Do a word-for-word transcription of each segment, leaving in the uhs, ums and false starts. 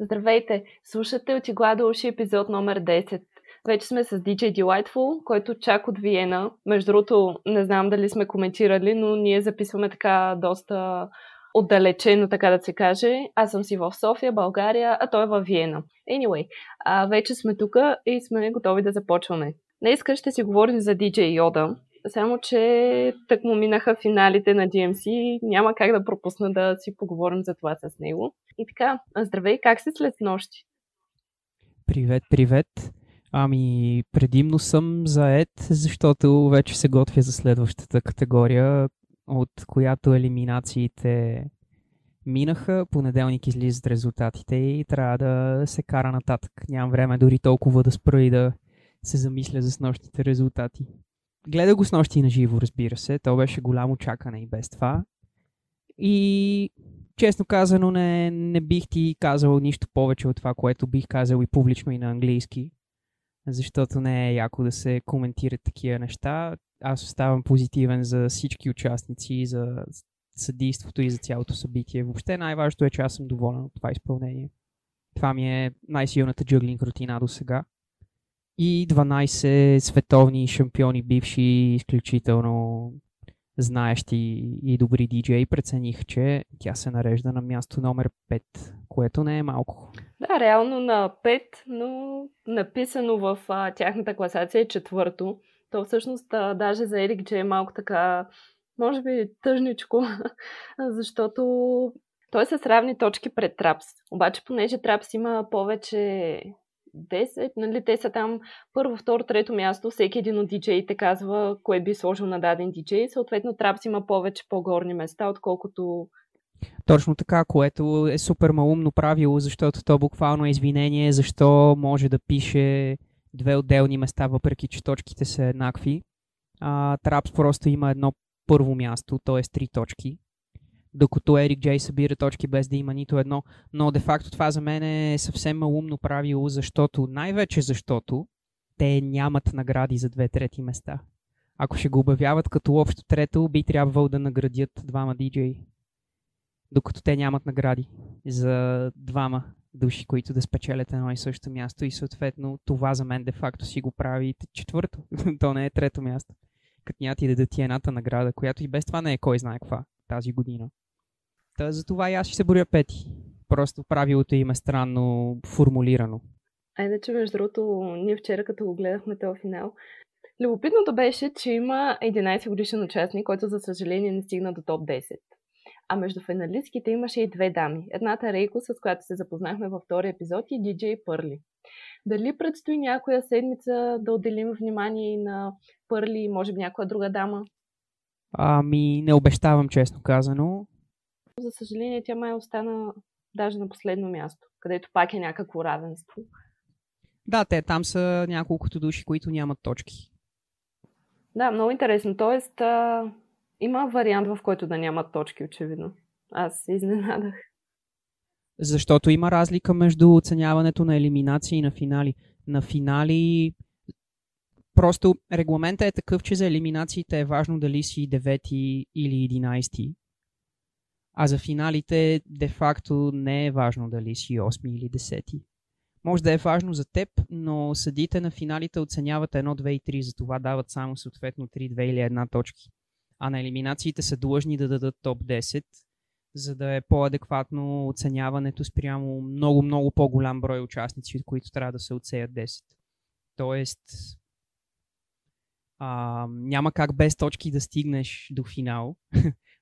Здравейте! Слушате от игла до уши епизод номер десет. Вече сме с ди джей Delightful, който чак от Виена. Между другото, не знам дали сме коментирали, но ние записваме така доста отдалечено, така да се каже. Аз съм си в София, България, а той е във Виена. Anyway, а вече сме тук и сме готови да започваме. Днес ще си говорим за ди джей Yoda, само че тъкмо минаха финалите на Ди Ем Си, няма как да пропусна да си поговорим за това с него. И така, здравей, как си след нощи? Привет, привет. Ами, предимно съм заед, защото вече се готвя за следващата категория, от която елиминациите минаха. Понеделник излизат резултатите и трябва да се кара нататък. Нямам време дори толкова да спра и да се замисля за снощните резултати. Гледах го снощи на живо, разбира се. То беше голямо чакане и без това. И честно казано не, не бих ти казал нищо повече от това, което бих казал и публично и на английски. Защото не е яко да се коментират такива неща. Аз оставам позитивен за всички участници, за съдейството и за цялото събитие. Въобще най-важното е, че аз съм доволен от това изпълнение. Това ми е най-силната джъглинг рутина до сега. И дванайсет световни шампиони, бивши, изключително знаещи и добри диджеи, прецених, че тя се нарежда на място номер пет, което не е малко. Да, реално на пет, но написано в а, тяхната класация е четвърто. То всъщност а, даже за Ерик Джей е малко така, може би тъжничко, защото той се сравни точки пред Трапс. Обаче понеже Трапс има повече десет, нали, те са там първо, второ, трето място, всеки един от диджеите казва кое би сложил на даден диджей, съответно Трапс има повече по-горни места, отколкото... Точно така, което е супер малумно правило, защото то буквално е извинение, защо може да пише две отделни места, въпреки че точките са еднакви. А, Трапс просто има едно първо място, т.е. три точки. Докато Ерик Джей събира точки без да има нито едно. Но де-факто това за мен е съвсем малумно правило, защото, най-вече защото, те нямат награди за две трети места. Ако ще го обявяват като общо трето, би трябвало да наградят двама диджеи. Докато те нямат награди за двама души, които да спечелят едно и също място. И съответно това за мен де-факто си го прави четвърто. То не е трето място. Като няма ти да дадат едната награда, която и без това не е кой знае каква тази година. Та затова и аз ще се боря пети. Просто правилото им е странно формулирано. Айде, че между другото, ние вчера като го гледахме този финал, любопитното беше, че има единайсет годишен участник, който за съжаление не стигна до топ десет. А между финалистките имаше и две дами. Едната Рейко, с която се запознахме във втори епизод, и ди джей Пурли. Дали предстои някоя седмица да отделим внимание на Пърли и може би някоя друга дама? Ами, не обещавам, честно казано. За съжаление, тя май остана даже на последно място, където пак е някакво равенство. Да, те там са няколкото души, които нямат точки. Да, много интересно. Тоест, а, има вариант, в който да нямат точки, очевидно. Аз се изненадах. Защото има разлика между оценяването на елиминации и на финали. На финали... Просто регламентът е такъв, че за елиминациите е важно дали си девети или единайсети. А за финалите де-факто не е важно дали си осми или десети. Може да е важно за теб, но съдите на финалите оценяват едно, две и три, затова дават само съответно три, две или една точки. А на елиминациите са длъжни да дадат топ десет, за да е по-адекватно оценяването спрямо много-много по-голям брой участници, от които трябва да се отсеят десет. Тоест... А, няма как без точки да стигнеш до финал.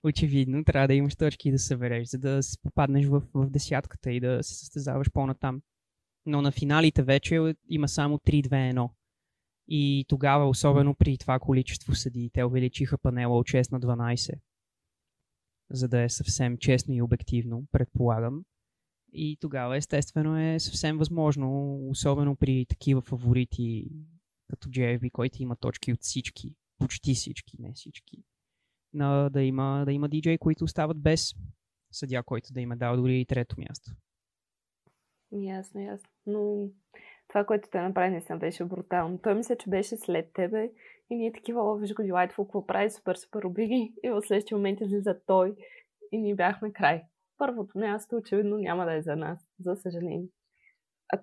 Очевидно, трябва да имаш точки да събереш, за да се попаднеш в, в десятката и да се състезаваш по-натам. Но на финалите вече има само три, две, едно. И тогава, особено при това количество съдии, те увеличиха панела от шест на дванайсет. За да е съвсем честно и обективно, предполагам. И тогава, естествено, е съвсем възможно, особено при такива фаворити, като Джей Еф Би, който има точки от всички, почти всички, не всички, на, да има, да има диджей, които остават без съдия, който да им е дал дори и трето място. Ясно, ясно. Но това, което той направи, не съм беше брутално. Той мисля, че беше след тебе и ние такива, о, виж го Delightful, какво прави, супер, супер, убиги, и в следващия момент излиза той и ние бяхме край. първото място очевидно няма да е за нас, за съжаление. А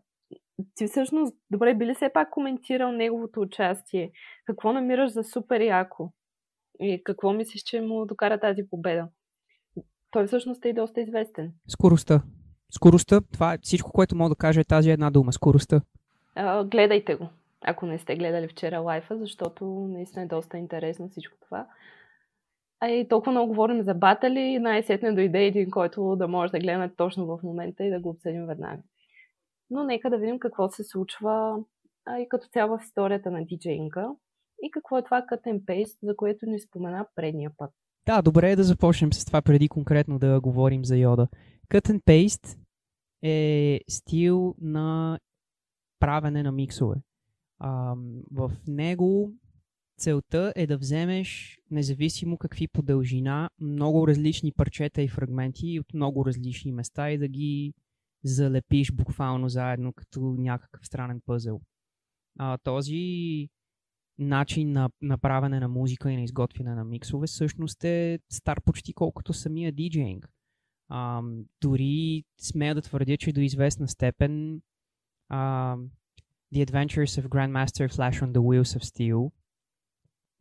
ти всъщност, добре, би ли все пак коментирал неговото участие? Какво намираш за супер яко? И какво мислиш, че му докара тази победа? Той всъщност е доста известен. Скоростта. Скоростта, това е всичко, което мога да кажа е тази една дума. Скоростта. А, гледайте го, ако не сте гледали вчера лайфа, защото наистина е доста интересно всичко това. А и толкова много говорим за батали, най-сетне дойде един, който да може да гледаме точно в момента и да го обсъдим веднага. Но нека да видим какво се случва а и като цяло в историята на диджейнга и какво е това Cut and Paste, за което ни спомена предния път. Да, добре е да започнем с това преди конкретно да говорим за Yoda. Cut and Paste е стил на правене на миксове. А, в него целта е да вземеш, независимо какви по дължина, много различни парчета и фрагменти от много различни места и да ги залепиш буквално заедно като някакъв странен пъзел. А, този начин на направене на музика и на изготвяне на миксове всъщност е стар почти колкото самия диджейнг. А, дори смея да твърдя, че до известна степен а, The Adventures of Grandmaster Flash on the Wheels of Steel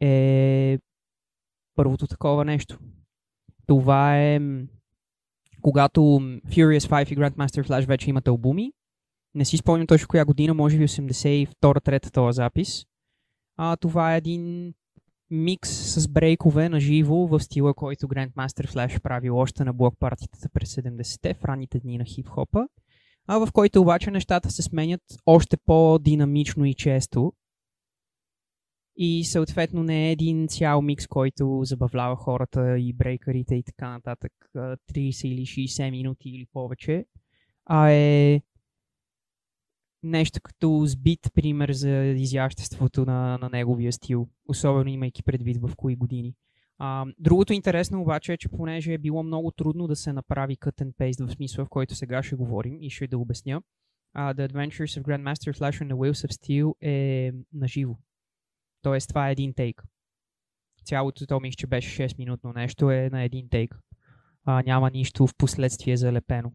е първото такова нещо. Това е когато Furious пет и Grandmaster Flash вече имат албуми. Не си спомням точно коя година, може би осемдесет и втора трета този запис. А, това е един микс с брейкове на живо в стила, който Grandmaster Flash правил още на блок-партитата през седемдесетте, в ранните дни на хип-хопа, а в който обаче нещата се сменят още по-динамично и често. И съответно не е един цял микс, който забавлява хората и брейкарите и така нататък трийсет или шейсет минути или повече, а е нещо като сбит пример за изяществото на, на неговия стил, особено имайки предвид в кои години. А, другото интересно обаче е, че понеже е било много трудно да се направи cut and paste в смисъл, в който сега ще говорим и ще да обясня, uh, The Adventures of Grandmaster Flash on the Wheels of Steel е наживо. Тоест, това е един тейк. Цялото то мисля, че беше шест-минутно нещо е на един тейк. А, няма нищо в последствие залепено.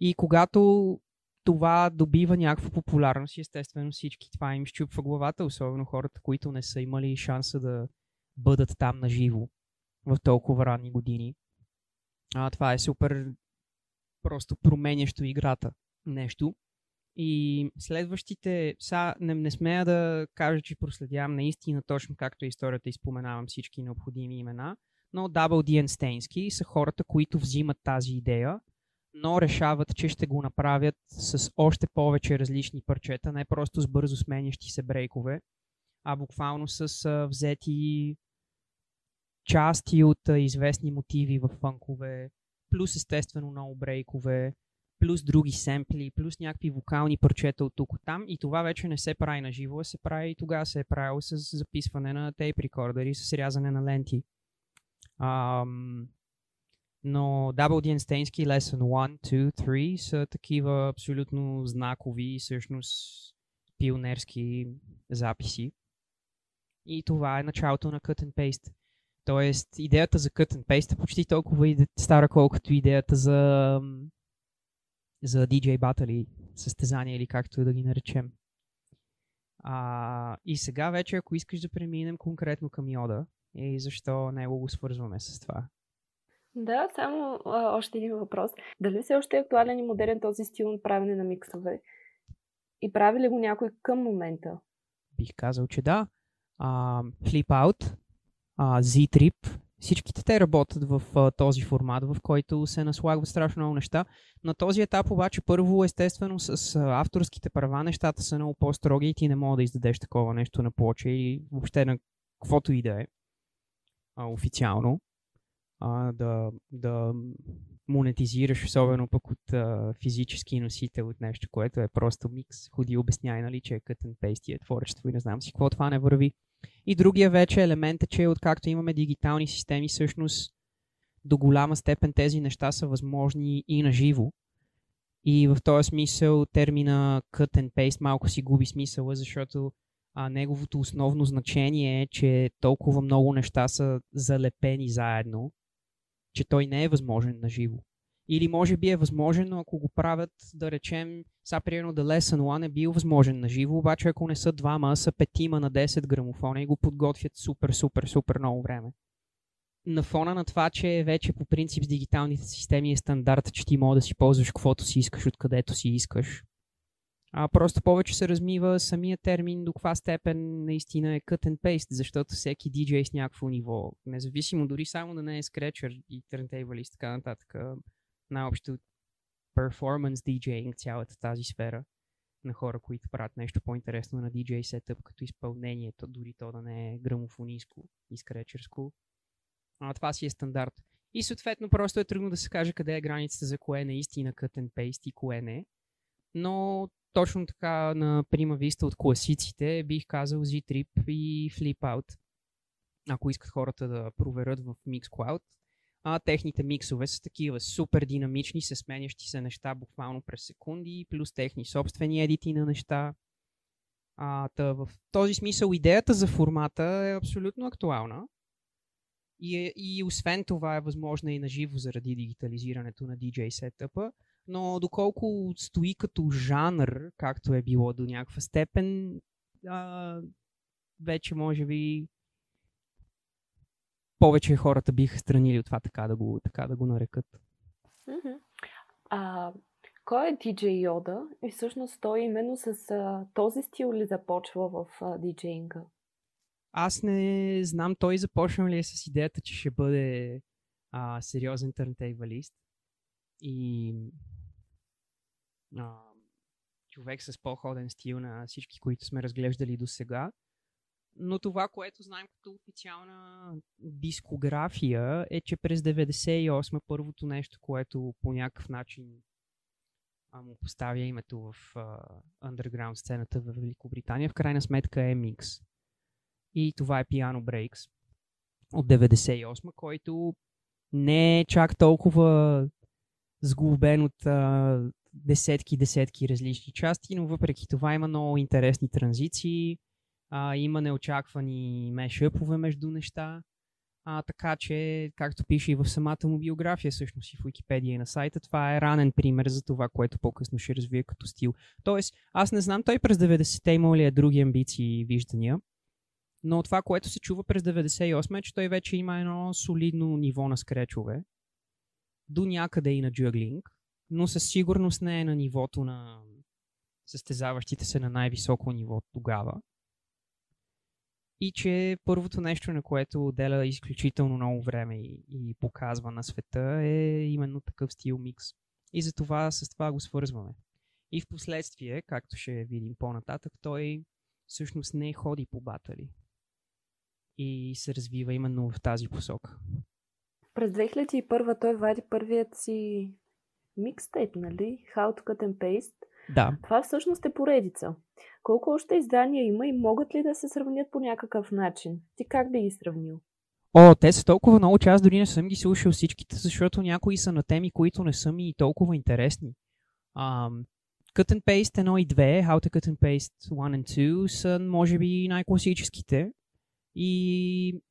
И когато това добива някаква популярност, естествено всички това им щупва главата, особено хората, които не са имали шанса да бъдат там наживо в толкова ранни години. А, това е супер просто променящо играта нещо. И следващите, са, не, не смея да кажа, че проследявам наистина точно както историята и споменавам всички необходими имена, но Double D and Steinski са хората, които взимат тази идея, но решават, че ще го направят с още повече различни парчета, не просто с бързо сменящи се брейкове, а буквално с а, взети части от а, известни мотиви в фънкове, плюс естествено много брейкове, плюс други семпли, плюс някакви вокални парчета от тук от там, и това вече не се прави на живо, а се прави и тогава се е правило с записване на тейп рекордери, с рязане на ленти. Ам... Но Double D and Steinski, Lesson едно, две, три са такива абсолютно знакови, всъщност пионерски записи. И това е началото на Cut and Paste. Тоест, идеята за Cut and Paste е почти толкова и стара, колкото идеята за... за ди джей батали, състезания или както и да ги наречем. А, и сега вече, ако искаш да преминем конкретно към Yoda и защо него го свързваме с това. Да, само а, още един въпрос. Дали все още е актуален и модерен този стил на правене на миксове? И прави ли го някой към момента? Бих казал, че да. А, Flipout, а, Z-Trip, всичките те работят в а, този формат, в който се наслагват страшно много неща. На този етап обаче първо, естествено, с, с авторските права нещата са много по-строги и ти не мога да издадеш такова нещо на плоча или въобще на каквото и да е а, официално. А, да, да монетизираш, особено пък от а, физически носител от нещо, което е просто микс. Ходи обясняй, нали, че е cut and paste, е творчество и не знам си какво, това не върви. И другия вече елемент е, че откакто имаме дигитални системи, всъщност до голяма степен тези неща са възможни и на живо. И в този смисъл термина cut and paste малко си губи смисъла, защото а, неговото основно значение е, че толкова много неща са залепени заедно, че той не е възможен на живо. Или може би е възможно, ако го правят, да речем, са примерно The Lesson One е бил възможен на живо, обаче ако не са двама, а са петима на десет грамофона и го подготвят супер, супер, супер много време. На фона на това, че вече по принцип с дигиталните системи е стандарт, че ти може да си ползваш каквото си искаш, откъдето си искаш. А просто повече се размива самия термин до каква степен наистина е cut and paste, защото всеки диджей с някакво ниво, независимо дори само да не е скретчър и turntablist, така нататък, най-общо performance DJing, цялата тази сфера на хора, които правят нещо по-интересно на диджей сетъп, като изпълнението, дори то да не е грамофониско и скретчерско. А това си е стандарт. И съответно просто е трудно да се каже къде е границата за кое е наистина cut and paste и кое не. Но точно така на Prima Vista от класиците бих казал Z-Trip и Flipout. Ако искат хората да проверят в Mixcloud, а техните миксове са такива супер динамични, се сменящи се неща буквално през секунди, плюс техни собствени едити на неща. А, тъ, в този смисъл идеята за формата е абсолютно актуална. И, и освен това е възможна и на живо заради дигитализирането на диджей сетъпа, но доколко стои като жанр, както е било до някаква степен, а, вече може би повече хората биха странили от това, така да го, така да го нарекат. Mm-hmm. А, кой е диджей Yoda? И всъщност той именно с а, този стил ли започва в а, диджейнга? Аз не знам той започна ли е с идеята, че ще бъде а, сериозен turntablist и а, човек с по-ходен стил на всички, които сме разглеждали до сега. Но това, което знаем като официална дискография, е, че през деветдесет и осма първото нещо, което по някакъв начин а, му поставя името в underground сцената в Великобритания, в крайна сметка е микс. И това е Piano Breaks от деветдесет и осма, който не е чак толкова сглобен от а, десетки, десетки различни части, но въпреки това има много интересни транзиции, а, има неочаквани мешъпове между неща, а, така че, както пише и в самата му биография, всъщност и в Wikipedia и на сайта, това е ранен пример за това, което по-късно ще развие като стил. Тоест, аз не знам, той през деветдесетте имал ли е други амбиции и виждания, но това, което се чува през деветдесет и осма е, че той вече има едно солидно ниво на скречове, до някъде и на джъглинг, но със сигурност не е на нивото на състезаващите се на най-високо ниво тогава. И че първото нещо, на което отделя изключително много време и, и показва на света, е именно такъв стил микс. И затова с това го свързваме. И в последствие, както ще видим по-нататък, той всъщност не ходи по батали и се развива именно в тази посока. През две хиляди и първа той вади първият си микстейп, нали? How to Cut and Paste. Да. Това всъщност е поредица. Колко още издания има и могат ли да се сравнят по някакъв начин? Ти как би ги сравнил? О, те са толкова много, че аз дори не съм ги слушал всичките, защото някои са на теми, които не са ми толкова интересни. Ам... Cut and Paste едно и две, How to Cut and Paste едно и две са, може би, най-класическите. И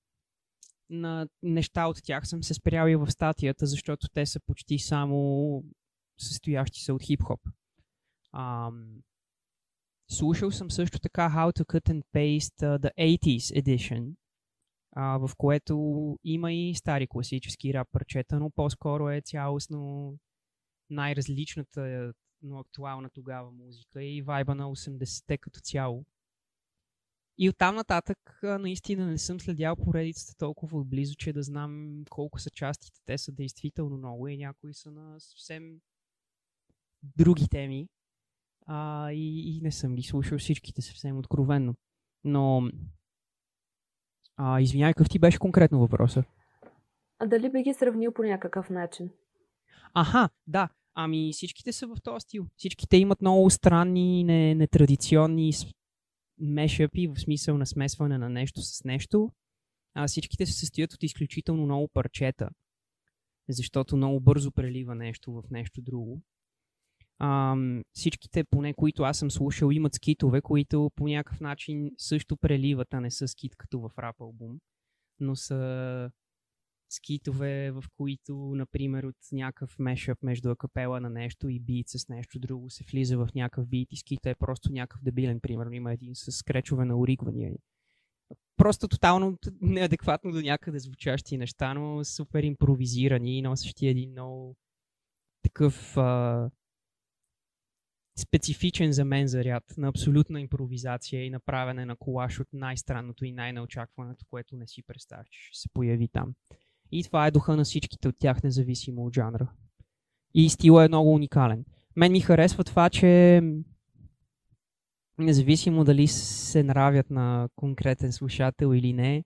на неща от тях съм се спрял и в статията, защото те са почти само състоящи се от хип-хоп. Ам... Слушал съм също така How to Cut and Paste uh, The осемдесетте Edition, uh, в което има и стари класически рап парчета, но по-скоро е цялостно най-различната, но актуална тогава музика и вайба на осемдесетте като цяло. И оттам нататък наистина не съм следял поредицата толкова отблизо, че да знам колко са частите. Те са действително много и някои са на съвсем други теми. А, и, и не съм ги слушал всичките съвсем откровенно. Но а, извинявай, какъв ти беше конкретно въпроса? А дали би ги сравнил по някакъв начин? Аха, да. Ами всичките са в този стил. Всичките имат много странни, нетрадиционни мешъпи в смисъл на смесване на нещо с нещо. А всичките се състоят от изключително много парчета, защото много бързо прелива нещо в нещо друго. А, всичките, поне които аз съм слушал, имат скитове, които по някакъв начин също преливат, а не са скит като в рап албум, но са скитове, в които, например, от някакъв мешъп между акапела на нещо и бит с нещо друго се влиза в някакъв бит и скита е просто някакъв дебилен, примерно има един с скречове на оригвания. Просто тотално неадекватно до някъде звучащи неща, но супер импровизирани и носещи един много такъв а, специфичен за мен заряд на абсолютна импровизация и направяне на колаж от най-странното и най-неочакваното, което не си представя, че ще се появи там. И това е духа на всичките от тях, независимо от жанра. И стила е много уникален. Мен ми харесва това, че независимо дали се нравят на конкретен слушател или не,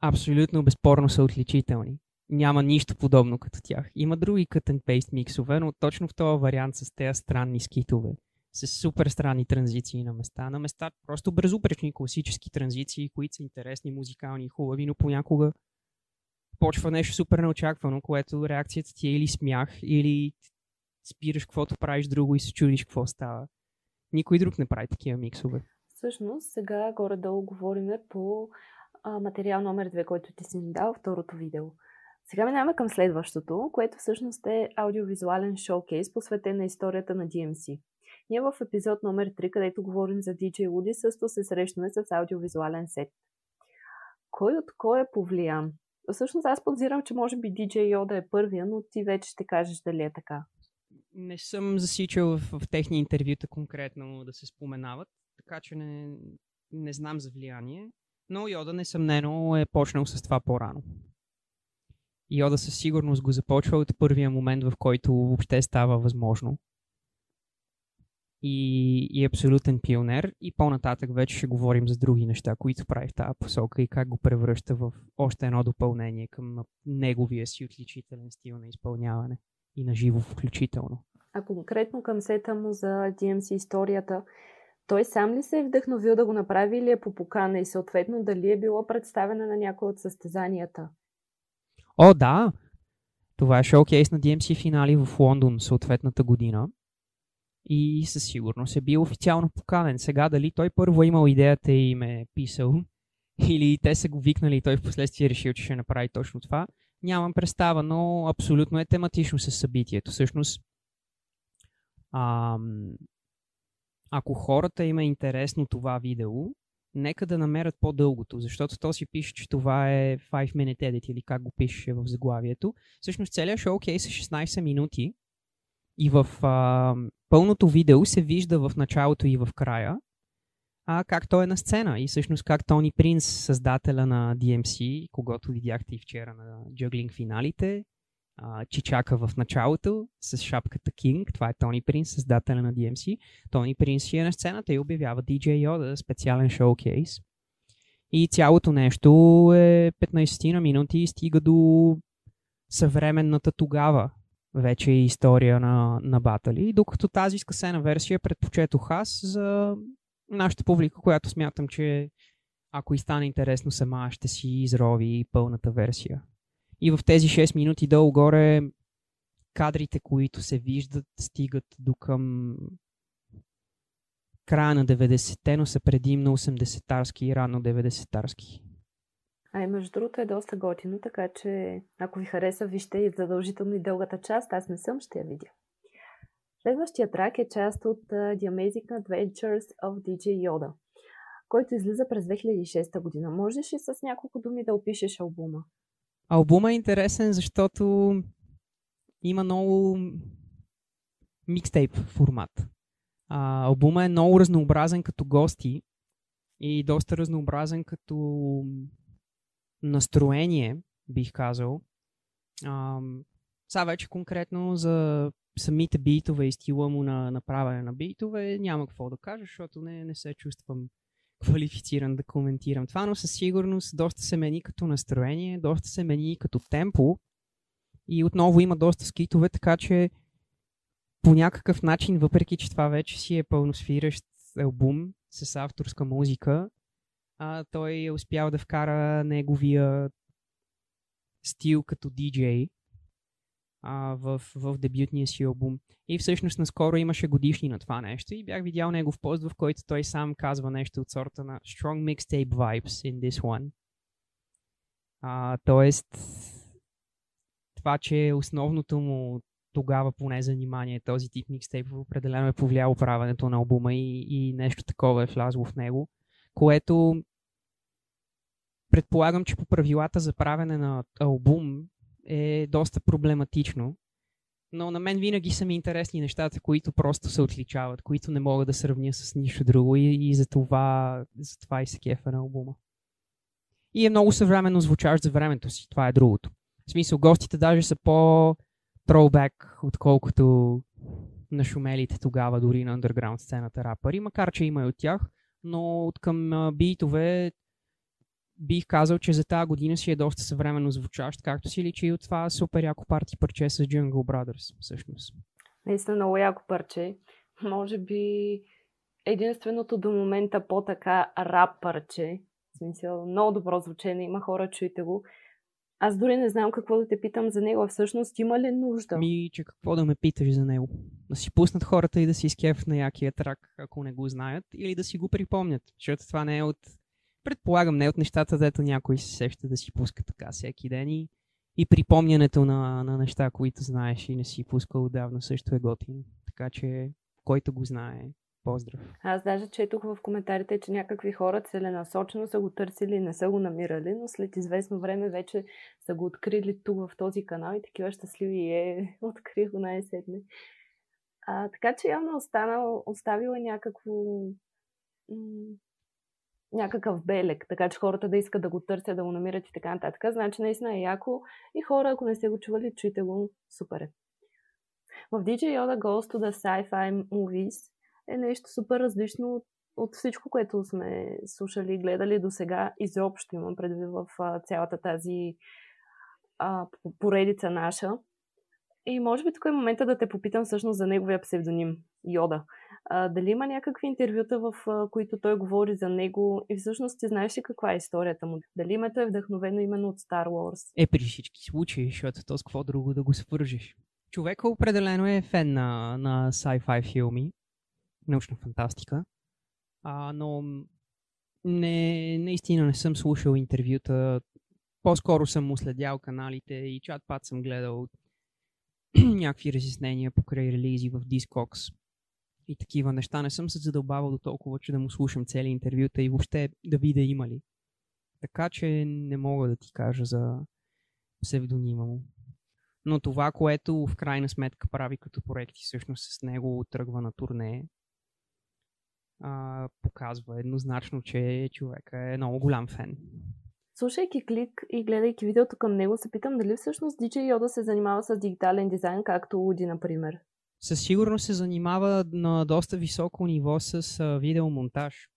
абсолютно безспорно са отличителни. Няма нищо подобно като тях. Има други cut and paste миксове, но точно в този вариант с тези странни скитове, с супер странни транзиции на места. На места просто безупречни класически транзиции, които са интересни, музикални и хубави, но понякога почва нещо супер неочаквано, което реакцията ти е или смях, или спираш каквото правиш друго и се чудиш какво става. Никой друг не прави такива миксове. Всъщност, сега горе-долу говорим по а, материал номер две, който ти си ни дал, второто видео. Сега минаваме към следващото, което всъщност е аудиовизуален шоукейс, посветен на историята на Ди Ем Си. Ние в епизод номер три, където говорим за Ди Джей Woody, също се срещаме с аудиовизуален сет. Кой от кой е повлиян? Всъщност аз подозирам, че може би Ди Джей Yoda е първия, но ти вече ще кажеш дали е така. Не съм засичал в, в техни интервюта конкретно да се споменават, така че не, не знам за влияние, но Йода несъмнено е почнал с това по-рано. Йода със сигурност го започва от първия момент, в който въобще става възможно. И, и е абсолютен пионер, и по-нататък вече ще говорим за други неща, които прави в тази посока и как го превръща в още едно допълнение към неговия си отличителен стил на изпълняване. И на живо включително. А конкретно към сета му за Ди Ем Си историята, той сам ли се е вдъхновил да го направи или е по покана и съответно дали е било представена на някои от състезанията? О, да! Това е шоукейс на Ди Ем Си финали в Лондон съответната година и със сигурност е бил официално поканен. Сега дали той първо е имал идеята и ме е писал или те са го викнали и той в последствие решил, че ще направи точно това, нямам представа, но абсолютно е тематично със събитието. Всъщност, ам, ако хората им е интересно това видео, нека да намерят по-дългото, защото то си пише, че това е five minute edit или как го пише в заглавието. Всъщност целият шоукейс е шестнайсет минути и в ам, пълното видео се вижда в началото и в края, а как той е на сцена и всъщност как Тони Принс, създателя на Ди Ем Си, когато видяхте и вчера на джъглинг финалите, а, чичака в началото с шапката Кинг, това е Тони Принс, създателя на Ди Ем Си, Тони Принс е на сцената и обявява Ди Джей Yoda, специален шоукейс. И цялото нещо е петнайсет минути и стига до съвременната тогава вече е история на, на батали, докато тази скъсена версия предпочетох аз за нашата публика, която смятам, че ако и стане интересно сама, ще си изрови пълната версия. И в тези шест минути долу-горе кадрите, които се виждат, стигат до към края на деветдесетте, но са предимно осемдесетарски и рано деветдесетарски. А и между другото е доста готино, така че ако ви хареса, вижте и задължително и дългата част, аз не съм, ще я видя. Следващия трак е част от uh, The Amazing Adventures of Ди Джей Yoda, който излиза през две хиляди и шеста година. Можеш ли с няколко думи да опишеш албума? Албумът е интересен, защото има много микстейп формат. А, албумът е много разнообразен като гости и доста разнообразен като настроение, бих казал. А, сега вече конкретно за самите битове и стила му на направяне на битове няма какво да кажа, защото не, не се чувствам квалифициран да коментирам това, но със сигурност доста се мени като настроение, доста се мени като темпо и отново има доста скитове, така че по някакъв начин, въпреки че това вече си е пълносфиращ албум с авторска музика, а той е успял да вкара неговия стил като диджей В, в дебютния си албум. И всъщност наскоро имаше годишни на това нещо и бях видял негов пост, в който той сам казва нещо от сорта на Strong Mixtape Vibes in this one. А, тоест, това, че основното му тогава поне занимание този тип микстейп определено е повлияло правенето на албума и, и нещо такова е влязло в него, което предполагам, че по правилата за правене на албум е доста проблематично, но на мен винаги са ми интересни нещата, които просто се отличават, които не мога да сравня с нищо друго и, и за това, за това и се кефа на албума. И е много съвременно звучащ за времето си, това е другото. В смисъл, гостите даже са по-throwback, отколкото на шумелите тогава, дори на underground сцената рапъри, макар че има и от тях, но от към битове бих казал, че за тази година си е доста съвременно звучащ, както си личи и от това супер яко парти парче с Jungle Brothers, всъщност. Наистина много яко парче. Може би единственото до момента по-така рап парче. В смисъл, много добро звучение, има хора, чуйте го. Аз дори не знам какво да те питам за него, всъщност има ли нужда? Ми, че какво да ме питаш за него? Да си пуснат хората и да си изкефят на якия трак, ако не го знаят, или да си го припомнят, защото това не е от... Предполагам, не от нещата, дето някой се сеща да си пуска така всеки ден и, и припомнянето на, на неща, които знаеш и не си пускал отдавна, също е готин. Така че, който го знае, поздрав. Аз даже четох в коментарите, че някакви хора целенасочено са го търсили и не са го намирали, но след известно време вече са го открили тук в този канал и такива щастливи е, открих го най-сетне. А, така че явно останал, оставила някакво... М- някакъв белег, така че хората да искат да го търсят, да го намират и така нататък. Значи наистина е яко и хора, ако не сте го чували, чуйте го, супер е. В ди джей Yoda Ghost of the Sci-Fi Movies е нещо супер различно от, от всичко, което сме слушали и гледали до сега. Изобщо имам предвид в а, цялата тази а, поредица наша. И може би тук е момента да те попитам всъщност за неговия псевдоним Йода. А, дали има някакви интервюта, в а, които той говори за него и всъщност ти знаеш ли каква е историята му? Дали името е вдъхновено именно от Star Wars? Е, при всички случаи, защото то с какво друго да го свържиш. Човекът определено е фен на, на sci-fi филми, научна фантастика, а, но не, наистина не съм слушал интервюта, по-скоро съм му следял каналите и чат-пат съм гледал някакви разяснения покрай релизи в Discogs и такива неща. Не съм се задълбавал до толкова, че да му слушам цели интервюта и въобще да видя има ли. Така че не мога да ти кажа за псевдонима му. Но това, което в крайна сметка прави като проекти, всъщност с него тръгва на турне, а, показва еднозначно, че човека е много голям фен. Слушайки клик и гледайки видеото към него, се питам дали всъщност ди джей Yoda се занимава с дигитален дизайн, както Уди, например. Със сигурност се занимава на доста високо ниво с а, видеомонтаж,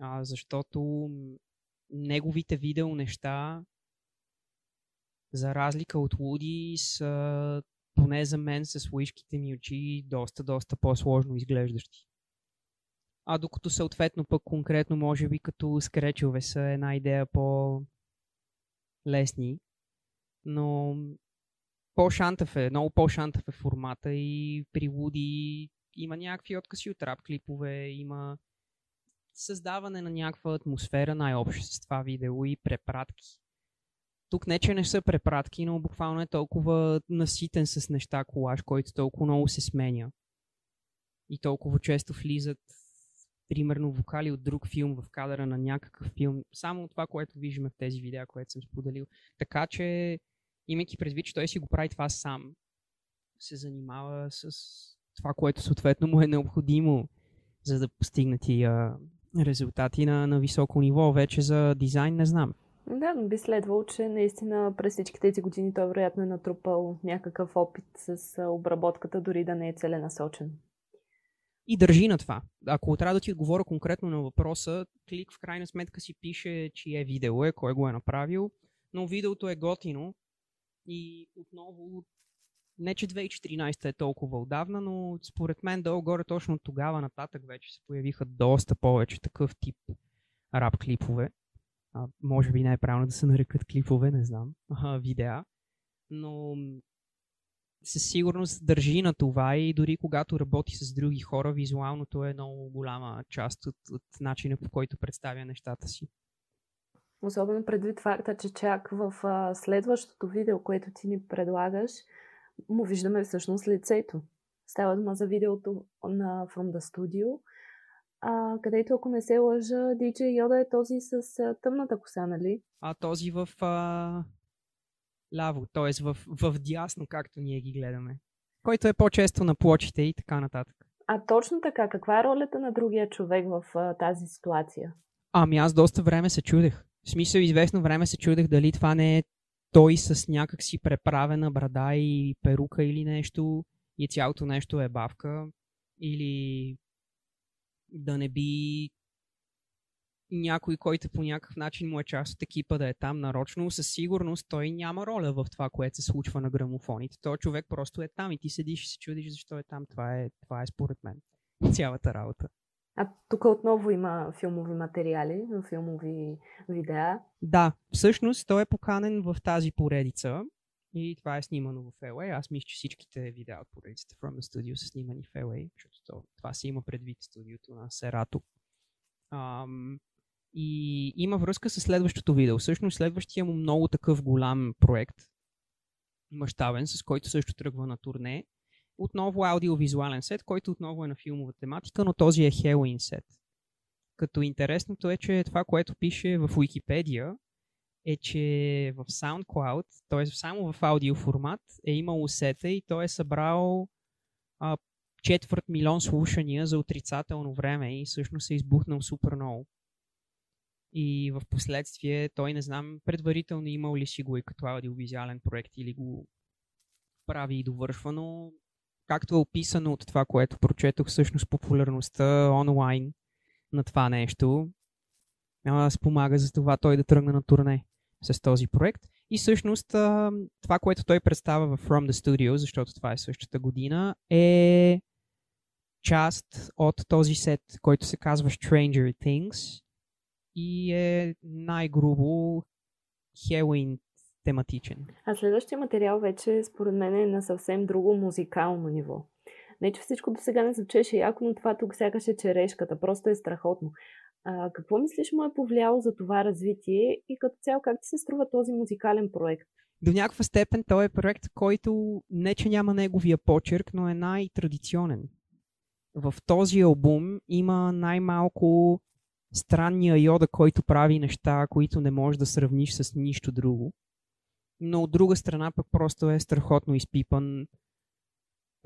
а, защото неговите видеонеща, за разлика от Уди, са, поне за мен, с луишките ми очи, доста, доста по-сложно изглеждащи. А докато съответно пък конкретно, може би като скречове са една идея по-лесни, но по-шантъв е, много по-шантъв е формата и при Woody има някакви откази от рап клипове, има създаване на някаква атмосфера най-общо с това видео и препратки. Тук не, че не са препратки, но буквално е толкова наситен с неща колаж, който толкова много се сменя и толкова често влизат примерно вокали от друг филм в кадъра на някакъв филм. Само това, което виждаме в тези видеа, което съм споделил. Така че, имайки предвид, че той си го прави това сам, се занимава с това, което съответно му е необходимо, за да постигне тия резултати на, на високо ниво. Вече за дизайн не знам. Да, но би следвало, че наистина през всички тези години той вероятно е натрупал някакъв опит с обработката, дори да не е целенасочен. И държи на това. Ако трябва да ти отговоря конкретно на въпроса, клик в крайна сметка си пише, чие видео е, кой го е направил, но видеото е готино и отново, не че две хиляди и четиринадесета е толкова отдавна, но според мен долу-горе точно тогава нататък вече се появиха доста повече такъв тип рап клипове. А, може би не е правилно да се нарекат клипове, не знам, а, видеа, но... със сигурност държи на това и дори когато работи с други хора, визуалното е много голяма част от, от начина, по който представя нещата си. Особено предвид факта, че чак в а, следващото видео, което ти ни предлагаш, му виждаме всъщност лицето. Става дума за видеото на From the Studio, а, където, ако не се лъжа, ди джей Yoda е този с а, тъмната коса, нали? А този в а... ляво, т.е. в, в дясно, както ние ги гледаме. Който е по-често на плочите и така нататък. А точно така, каква е ролята на другия човек в а, тази ситуация? Ами аз доста време се чудех. В смисъл, известно време се чудех дали това не е той с някакси преправена брада и перука или нещо, и цялото нещо е бавка, или да не би някой, който по някакъв начин му е част от екипа да е там нарочно. Със сигурност той няма роля в това, което се случва на грамофоните. Той човек просто е там и ти седиш и се чудиш защо е там. Това е, това е според мен цялата работа. А тук отново има филмови материали, филмови видеа. Да, всъщност той е поканен в тази поредица и това е снимано в Ел Ей. Аз мисля, че всичките видеа от поредицата From the Studio са снимани в Ел Ей, защото това се има предвид студиото на Серато. Ам... И има връзка с следващото видео. Всъщност следващия му много такъв голям проект, мащабен, с който също тръгва на турне. Отново аудиовизуален сет, който отново е на филмова тематика, но този е Halloween сет. Като интересното е, че това, което пише в Wikipedia, е, че в SoundCloud, т.е. само в аудиоформат, е имало сета и той е събрал а, четвърт милион слушания за отрицателно време и всъщност е избухнал супер много. И в последствие той, не знам, предварително имал ли си го и като аудиовизуален проект или го прави и довършва, но както е описано от това, което прочетох, всъщност популярността онлайн на това нещо спомага за това той да тръгне на турне с този проект. И всъщност това, което той представя в From the Studio, защото това е същата година, е част от този сет, който се казва Stranger Things и е най-грубо Halloween тематичен. А следващия материал вече според мен е на съвсем друго музикално ниво. Не, че всичко до сега не звучеше яко, но това тук сякаш е черешката. Просто е страхотно. А, какво мислиш му е повлияло за това развитие и като цяло как ти се струва този музикален проект? До някаква степен той е проект, който не че няма неговия почерк, но е най-традиционен. В този албум има най-малко странния Йода, който прави неща, които не можеш да сравниш с нищо друго. Но от друга страна пък просто е страхотно изпипан,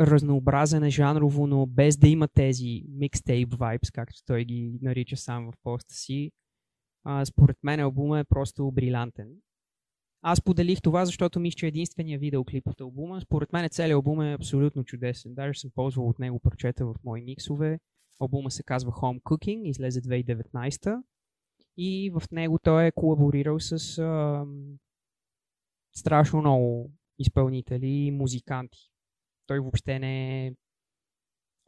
разнообразен е жанрово, но без да има тези mixtape vibes, както той ги нарича сам в поста си. А, според мен албумът е просто брилянтен. Аз поделих това, защото мисля, че единствения видеоклип от албума. Според мен целият албум е абсолютно чудесен. Даже съм ползвал от него парчета в мои миксове. Албумът се казва Home Cooking, излезе две хиляди и деветнайсета и в него той е колаборирал с а, страшно много изпълнители и музиканти. Той въобще не е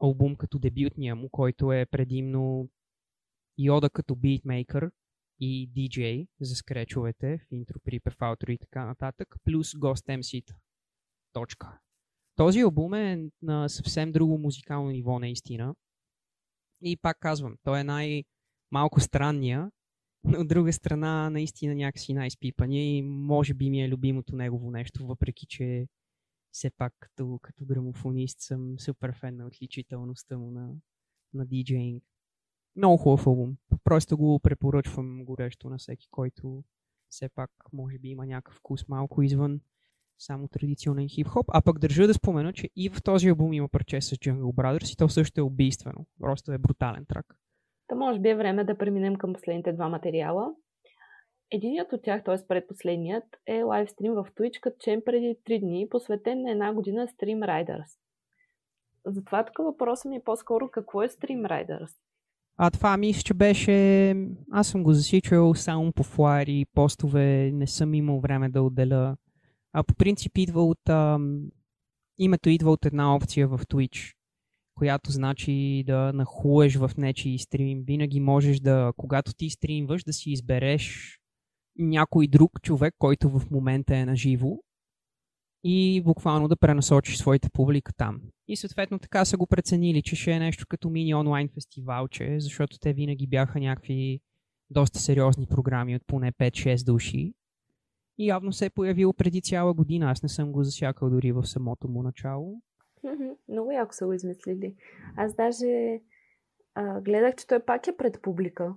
албум като дебютния му, който е предимно Йода като битмейкър и диджей за скречовете в интро, припев, аутро и така нататък, плюс гост Ем Си-та. Точка. Този албум е на съвсем друго музикално ниво наистина. И пак казвам, той е най-малко странния, но от друга страна наистина някакси най-спипания и може би ми е любимото негово нещо, въпреки че все пак като, като грамофонист съм супер фен на отличителността му на, на диджейнг. Много хубав албум. Просто го препоръчвам горещо на всеки, който все пак може би има някакъв вкус малко извън само традиционен хип-хоп. А пък държа да спомена, че и в този албум има парче с Jungle Brothers и то също е убийствено. Просто е брутален трак. Та може би е време да преминем към последните два материала. Единият от тях, т.е. предпоследният, е лайвстрим в Twitch, качен преди три дни, посветен на една година Stream Raiders. Затова тук въпросът ми е по-скоро какво е Stream Raiders? А това мисля, че беше... Аз съм го засичал само по флайери, постове, не съм имал време да отделя. А по принцип идва от... А... Името идва от една опция в Twitch, която значи да нахуеш в нечий стрим. Винаги можеш да, когато ти стримваш, да си избереш някой друг човек, който в момента е наживо и буквално да пренасочиш своите публика там. И съответно така са го преценили, че ще е нещо като мини онлайн фестивалче, защото те винаги бяха някакви доста сериозни програми от поне пет-шест души. И явно се е появил преди цяла година. Аз не съм го засякал дори в самото му начало. Mm-hmm. Много яко са го измислили. Аз даже а, гледах, че той пак е пред публика.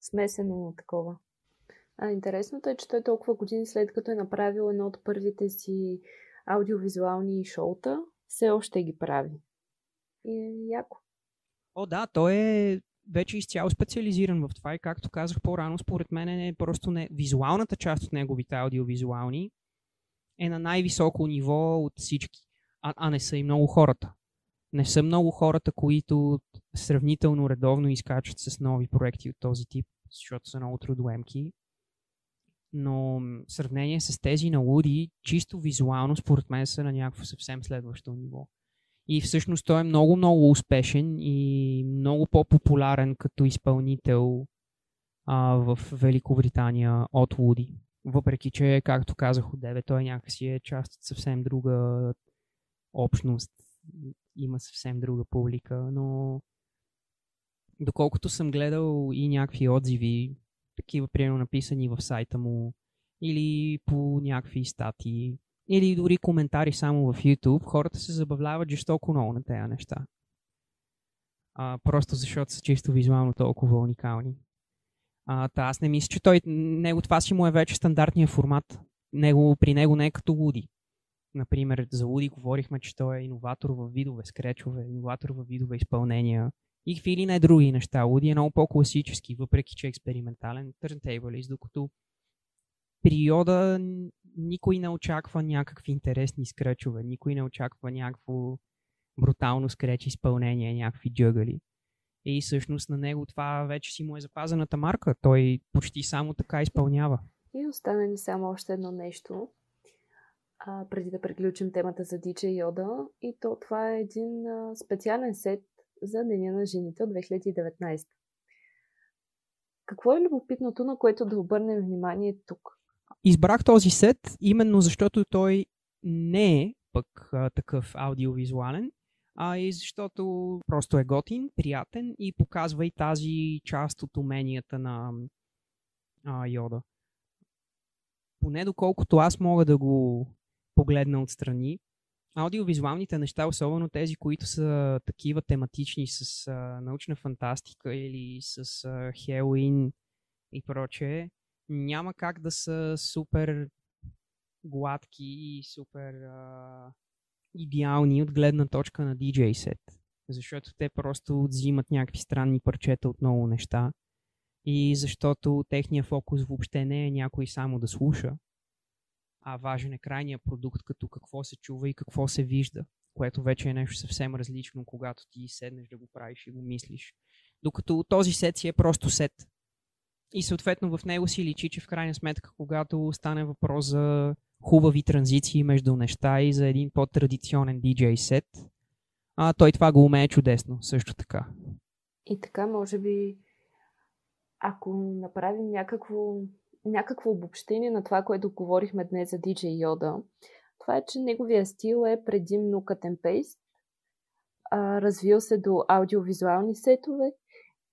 Смесено такова. А, интересното е, че той толкова години след като е направил едно от първите си аудиовизуални шоута, все още ги прави. И яко. О, да, той е вече изцяло специализиран в това и както казах по-рано, според мен е просто не... визуалната част от неговите аудиовизуални е на най-високо ниво от всички. А, а не са и много хората. Не са много хората, които сравнително редовно изкачват с нови проекти от този тип, защото са много трудоемки. Но в сравнение с тези на Луди, чисто визуално, според мен са на някакво съвсем следващо ниво. И всъщност той е много-много успешен и много по-популярен като изпълнител а, в Великобритания от Луди. Въпреки че, както казах отдебе, той някакси е част от съвсем друга общност. Има съвсем друга публика, но доколкото съм гледал и някакви отзиви, такива, примерно, написани в сайта му, или по някакви статии, или дори коментари само в YouTube, хората се забавляват жестоко много на тези неща. А, просто защото са чисто визуално толкова уникални. А, та, аз не мисля, че той, него, това си му е вече стандартния формат. Него, при него не е като Луди. Например, за Луди говорихме, че той е иноватор във видове скречове, иноватор във видове изпълнения. И какви ли не други неща. Луди е много по-класически, въпреки че е експериментален turntablist, докато периода никой не очаква някакви интересни скречове, никой не очаква някакво брутално скреч изпълнение, някакви джъгали. И всъщност на него това вече си му е запазената марка. Той почти само така изпълнява. И остана ни само още едно нещо, а, преди да приключим темата за ди джей Yoda. И то това е един а, специален сет за Деня на жените от две хиляди и деветнадесета. Какво е любопитното, на което да обърнем внимание тук? Избрах този сет именно защото той не е пък а, такъв аудиовизуален, а и защото просто е готин, приятен и показва и тази част от уменията на а, Йода. Поне доколкото аз мога да го погледна отстрани, аудиовизуалните неща, особено тези, които са такива тематични с а, научна фантастика или с а, Хелоуин и прочее, няма как да са супер гладки и супер а, идеални от гледна точка на ди джей сет. Защото те просто взимат някакви странни парчета от много неща и защото техният фокус въобще не е някой само да слуша, а важен е крайния продукт, като какво се чува и какво се вижда, което вече е нещо съвсем различно, когато ти седнеш да го правиш и го мислиш. Докато този сет си е просто сет. И съответно в него си личи, че в крайна сметка, когато стане въпрос за хубави транзиции между неща и за един по-традиционен ди джей сет, а той това го умее чудесно също така. И така, може би, ако направим някакво някакво обобщение на това, което говорихме днес за ди джей Yoda, това е, че неговия стил е предимно cut and paste, развил се до аудиовизуални сетове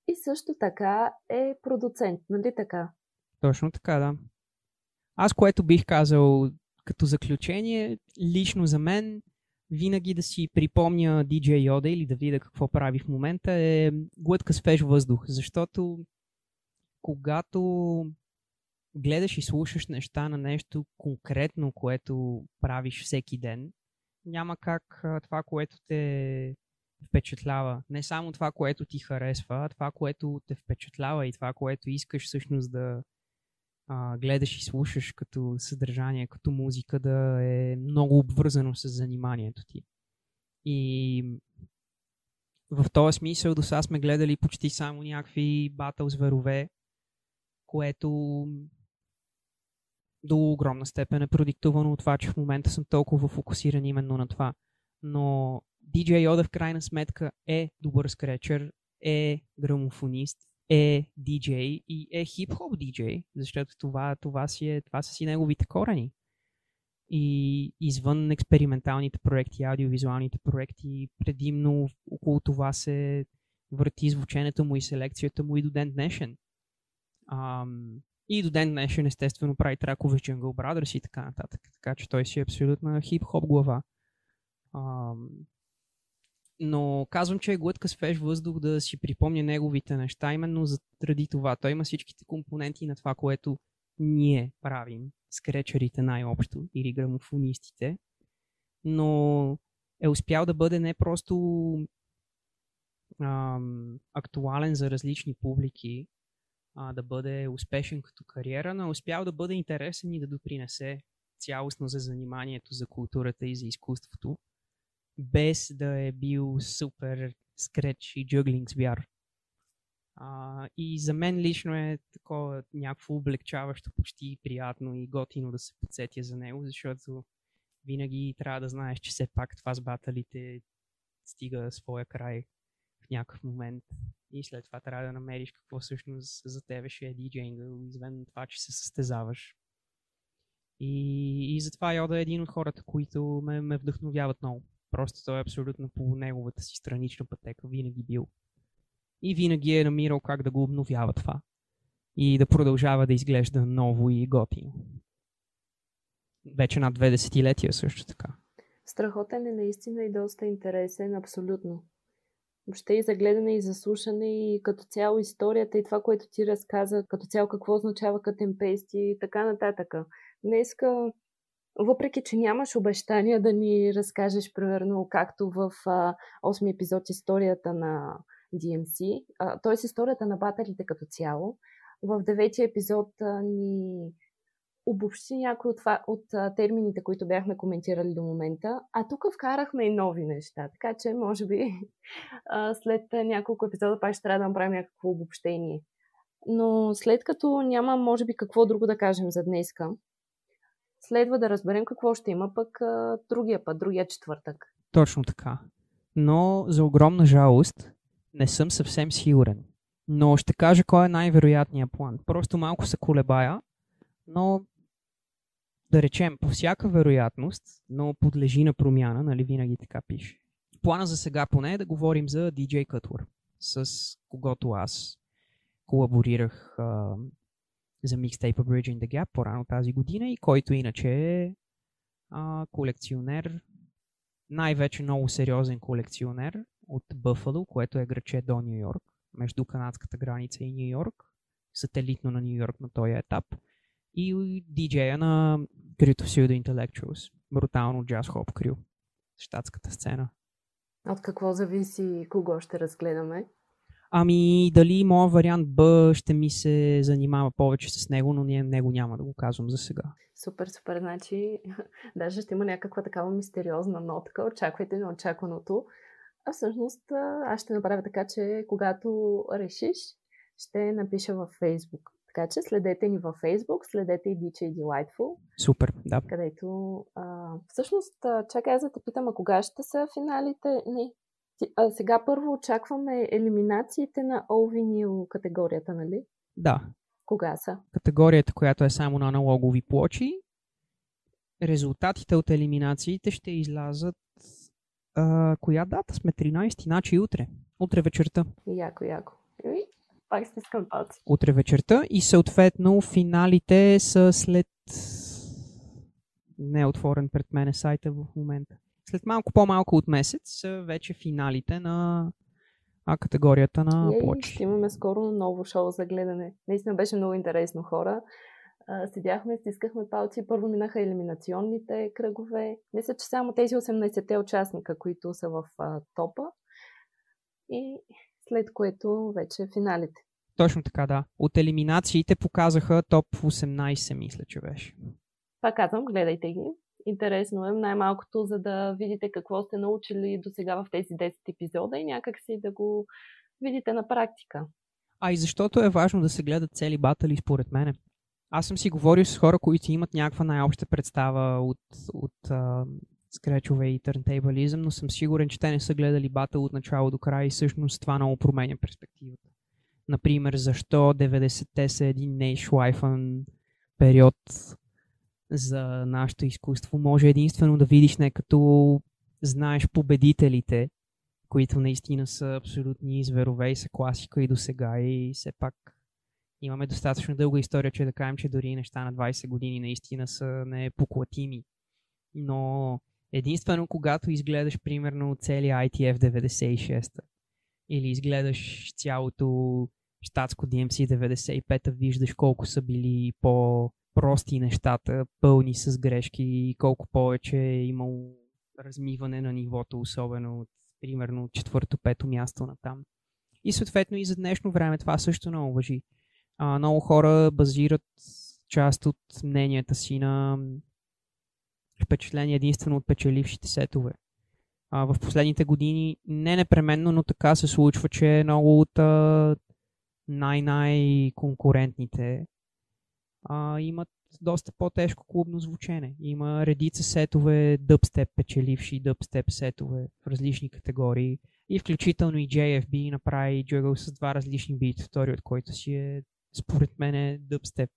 и също така е продуцент, нали така? Точно така, да. Аз, което бих казал като заключение, лично за мен, винаги да си припомня ди джей Yoda или да видя какво прави в момента е глътка свеж въздух, защото когато гледаш и слушаш неща на нещо конкретно, което правиш всеки ден, няма как това, което те впечатлява. Не само това, което ти харесва, а това, което те впечатлява и това, което искаш всъщност да а, гледаш и слушаш като съдържание, като музика, да е много обвързано с заниманието ти. И в този смисъл до сега сме гледали почти само някакви батъл зверове, което до огромна степен е продиктувано от това, че в момента съм толкова фокусиран именно на това. Но ди джей Yoda в крайна сметка е добър скречер, е грамофонист, е ди джей и е хип-хоп ди джей, защото това, това, си е, това са си неговите корени. И извън експерименталните проекти, аудиовизуалните проекти, предимно около това се върти звученето му и селекцията му и до ден днешен. Ам, и до ден днешен естествено прави тракове в Jungle Brothers и така нататък. Така че той си е абсолютна хип-хоп глава. Ам, но казвам, че е глътка с феш въздух да си припомня неговите неща, именно заради това. Той има всичките компоненти на това, което ние правим, скречерите най-общо или грамофонистите, но е успял да бъде не просто ам, актуален за различни публики, а да бъде успешен като кариера, но е успял да бъде интересен и да допринесе цялостно за заниманието, за културата и за изкуството, без да е бил супер скреч и джъглинг звяр. Uh, и за мен лично е такова някакво облегчаващо, почти приятно и готино да се подсетя за него, защото винаги трябва да знаеш, че все пак това с баталите стига своя край в някакъв момент. И след това трябва да намериш какво всъщност за тебе ще е диджейнга, извън това, че се състезаваш. И, и затова Йода е един от хората, които ме, ме вдъхновяват много. Просто той е абсолютно по неговата си странична пътека, винаги бил. И винаги е намирал как да го обновява това. И да продължава да изглежда ново и готино. Вече над две десетилетия също така. Страхотен е наистина и доста интересен, абсолютно. Въобще и за гледане, и за слушане, и като цяло историята, и това, което ти разказа, като цяло какво означава cut and paste и така нататък. Днеска, въпреки че нямаш обещания да ни разкажеш, примерно, както в осми епизод историята на Ди Ем Си, т.е. историята на баталите като цяло. В деветия епизод а, ни обобщи някои от, това, от а, термините, които бяхме коментирали до момента, а тук вкарахме и нови неща, така че може би а, след няколко епизода пак ще трябва да направим някакво обобщение. Но след като няма, може би, какво друго да кажем за днеска, следва да разберем какво ще има пък а, другия път, другия четвъртък. Точно така. Но за огромна жалост не съм съвсем сигурен, но ще кажа кой е най-вероятният план. Просто малко се колебая, но да речем, по всяка вероятност, но подлежи на промяна, нали винаги така пише. Плана за сега поне е да говорим за Ди Джей Cutworx, с когото аз колаборирах а, за Mixtape Bridge in the Gap по-рано тази година и който иначе е а, колекционер, най-вече много сериозен колекционер, от Buffalo, което е граче до Ню Йорк, между канадската граница и Ню Йорк, сателитно на Ню Йорк на този етап, и диджея на Крюто Pseudo Intellectuals, брутално джаз-хоп крю, щатската сцена. От какво зависи кого ще разгледаме? Ами, дали моят вариант Б ще ми се занимава повече с него, но него няма да го казвам за сега. Супер, супер, значи даже ще има някаква такава мистериозна нотка, очаквайте на очакваното. А всъщност аз ще направя така, че когато решиш, ще напиша във Фейсбук. Така че следете ни във Фейсбук, следете и Ди Джей Delightful. Супер, да. Където, а, всъщност, чакай аз да те питам, а кога ще са финалите? Не. А, сега първо очакваме елиминациите на All-Vinyl категорията, нали? Да. Кога са? Категорията, която е само на аналогови плочи. Резултатите от елиминациите ще излязат. Uh, коя дата сме? тринайсети, значи утре. Утре вечерта. Яко, яко. И пак стискам палци. Утре вечерта и съответно финалите са след... Не е отворен пред мене сайта в момента. След малко по-малко от месец са вече финалите на а, категорията на плочи. Ще имаме скоро ново шоу за гледане. Наистина беше много интересно, хора. Седяхме, стискахме палци, първо минаха елиминационните кръгове. Мисля, че само тези осемнайсетте участника, които са в а, топа. И след което вече финалите. Точно така, да. От елиминациите показаха топ осемнайсет, мисля, че беше. Пак казвам, гледайте ги. Интересно е, най-малкото, за да видите какво сте научили до сега в тези десет епизода и някакси да го видите на практика. А и защото е важно да се гледат цели батали, според мене. Аз съм си говорил с хора, които имат някаква най-обща представа от, от а, скречове и търнтейбълизъм, но съм сигурен, че те не са гледали батъл от начало до края и всъщност това много променя перспективата. Например, защо деветдесетте са един неишлайфан период за нашето изкуство. Може единствено да видиш не като знаеш победителите, които наистина са абсолютни зверове и са класика и досега и все пак Имаме достатъчно дълга история, че да кажем, че дори неща на двайсет години наистина са непоклатими. Но единствено, когато изгледаш примерно целия ай ти еф деветдесет и шеста или изгледаш цялото щатско ди ем си деветдесет и пета, виждаш колко са били по-прости нещата, пълни с грешки и колко повече е имало размиване на нивото, особено от примерно четвърто-пето място натам. И съответно и за днешно време това също много важи. А, много хора базират част от мненията си на впечатление единствено от печелившите сетове. А, в последните години не непременно, но така се случва, че много от а, най-най-конкурентните а, имат доста по-тежко клубно звучене. Има редица сетове, дъбстеп печеливши, дъбстеп сетове в различни категории. И включително и джей еф би направи джъгъл с два различни бит, втори от който си е, според мен, е дъбстеп.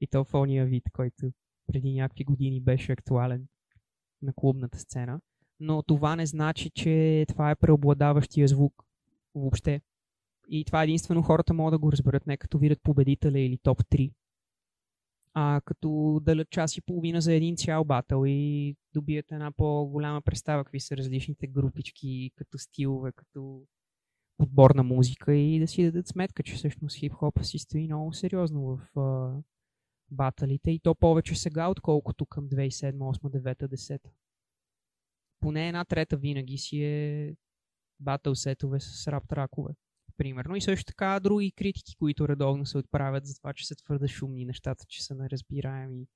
И то в ония вид, който преди някакви години беше актуален на клубната сцена. Но това не значи, че това е преобладаващия звук въобще. И това единствено хората могат да го разберат не като видят победителя или топ три, а като далят час и половина за един цял батъл и добият една по-голяма представа какви са различните групички, като стилове, като подборна музика и да си дадат сметка, че всъщност хип-хопа си стои много сериозно в uh, батълите и то повече сега, отколкото към две хиляди и седма, осма, девета, десета. Поне една трета винаги си е батъл сетове с рап-тракове. Примерно. И също така други критики, които редовно се отправят за това, че са твърде шумни нещата, че са неразбираеми.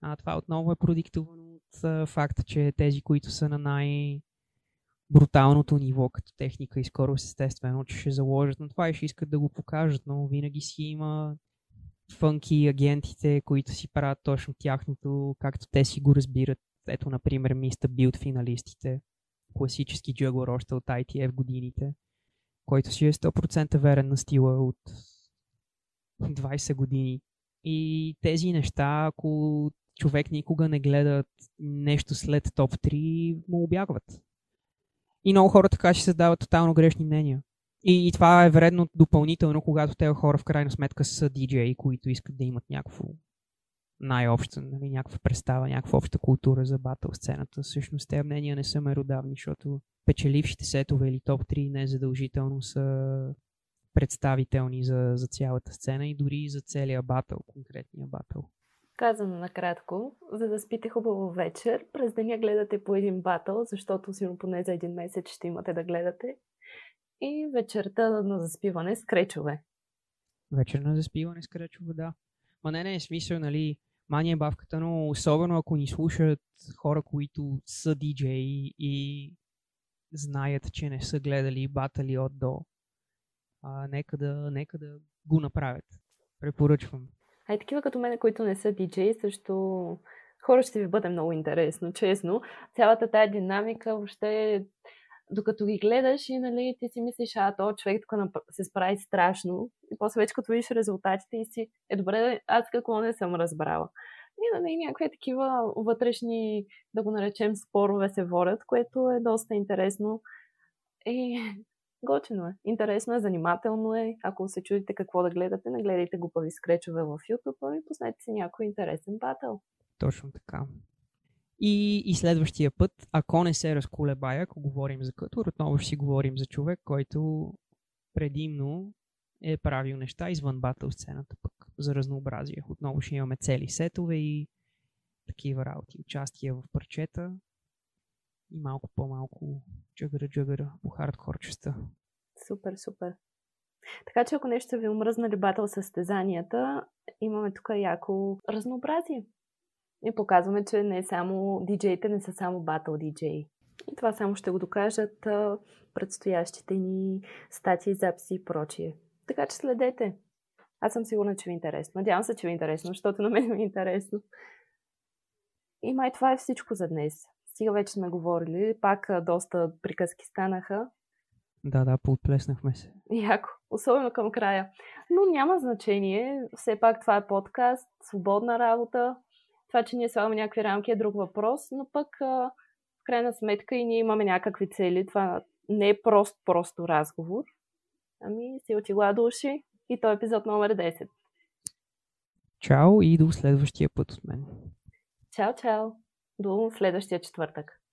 А това отново е продиктовано от а, факта, че тези, които са на най-бруталното ниво като техника и скорост, естествено, че ще заложат на това и ще искат да го покажат, но винаги си има фънки агентите, които си правят точно тяхното, както те си го разбират. Ето, например, Mixtape Bridge финалистите, класически джъглър още от ай ти еф годините, който си е сто процента верен на стила от двайсет години. И тези неща, ако човек никога не гледа нещо след топ три, му обягват. И много хора така ще създават тотално грешни мнения. И, и това е вредно допълнително, когато тези хора в крайна сметка са диджеи, които искат да имат някакво най-общо, нали, някаква представа, някаква обща култура за батъл сцената. Всъщност тези мнения не са меродавни, защото печелившите сетове или топ три не задължително са представителни за, за цялата сцена и дори за целия батъл, конкретния батъл. Казано накратко, за да спите хубаво вечер, през деня гледате по един батъл, защото сигурно поне за един месец ще имате да гледате. И вечерта на заспиване с кречове. Вечер на заспиване с кречове, да. Ма не, не е смисъл, нали, мания бавката, но особено ако ни слушат хора, които са диджеи и знаят, че не са гледали батали от до. А, нека, да, нека да го направят. Препоръчвам. А и такива като мен, които не са диджеи, също хора ще ви бъде много интересно, честно. Цялата тая динамика въобще, докато ги гледаш и нали, ти си мислиш, а то човек тук се справи страшно. И после вече като видиш резултатите и си, е добре, аз какво не съм разбрала. И нали, някакви такива вътрешни, да го наречем, спорове се водят, което е доста интересно и готино е. Интересно е, занимателно е. Ако се чудите какво да гледате, не гледайте глупави скречове в YouTube, ами познайте си някой интересен батъл. Точно така. И, и следващия път, ако не се разколебая, ако говорим за Кутвор, отново ще си говорим за човек, който предимно е правил неща извън батъл сцената пък. За разнообразие. Отново ще имаме цели сетове и такива работи. Участия в парчета и малко по-малко джъгъра-джъгъра по хардкорчета. Супер, супер. Така че ако нещо ви омръзнали батъл състезанията, имаме тук яко разнообразие. И показваме, че не е само диджеите, не са само батъл диджеи. И това само ще го докажат предстоящите ни статии, записи и прочие. Така че следете. Аз съм сигурна, че ви е интересно. Надявам се, че ви е интересно, защото на мен ми е интересно. И май това е всичко за днес. Сега вече сме говорили. Пак доста приказки станаха. Да, да, поотплеснахме се. Яко. Особено към края. Но няма значение. Все пак това е подкаст, свободна работа. Това, че ние слагаме някакви рамки е друг въпрос, но пък в крайна сметка и ние имаме някакви цели. Това не е прост, просто разговор. Ами си отигла души. и то е епизод номер десет. Чао и до следващия път от мен. Чао, чао. До следващия четвъртък.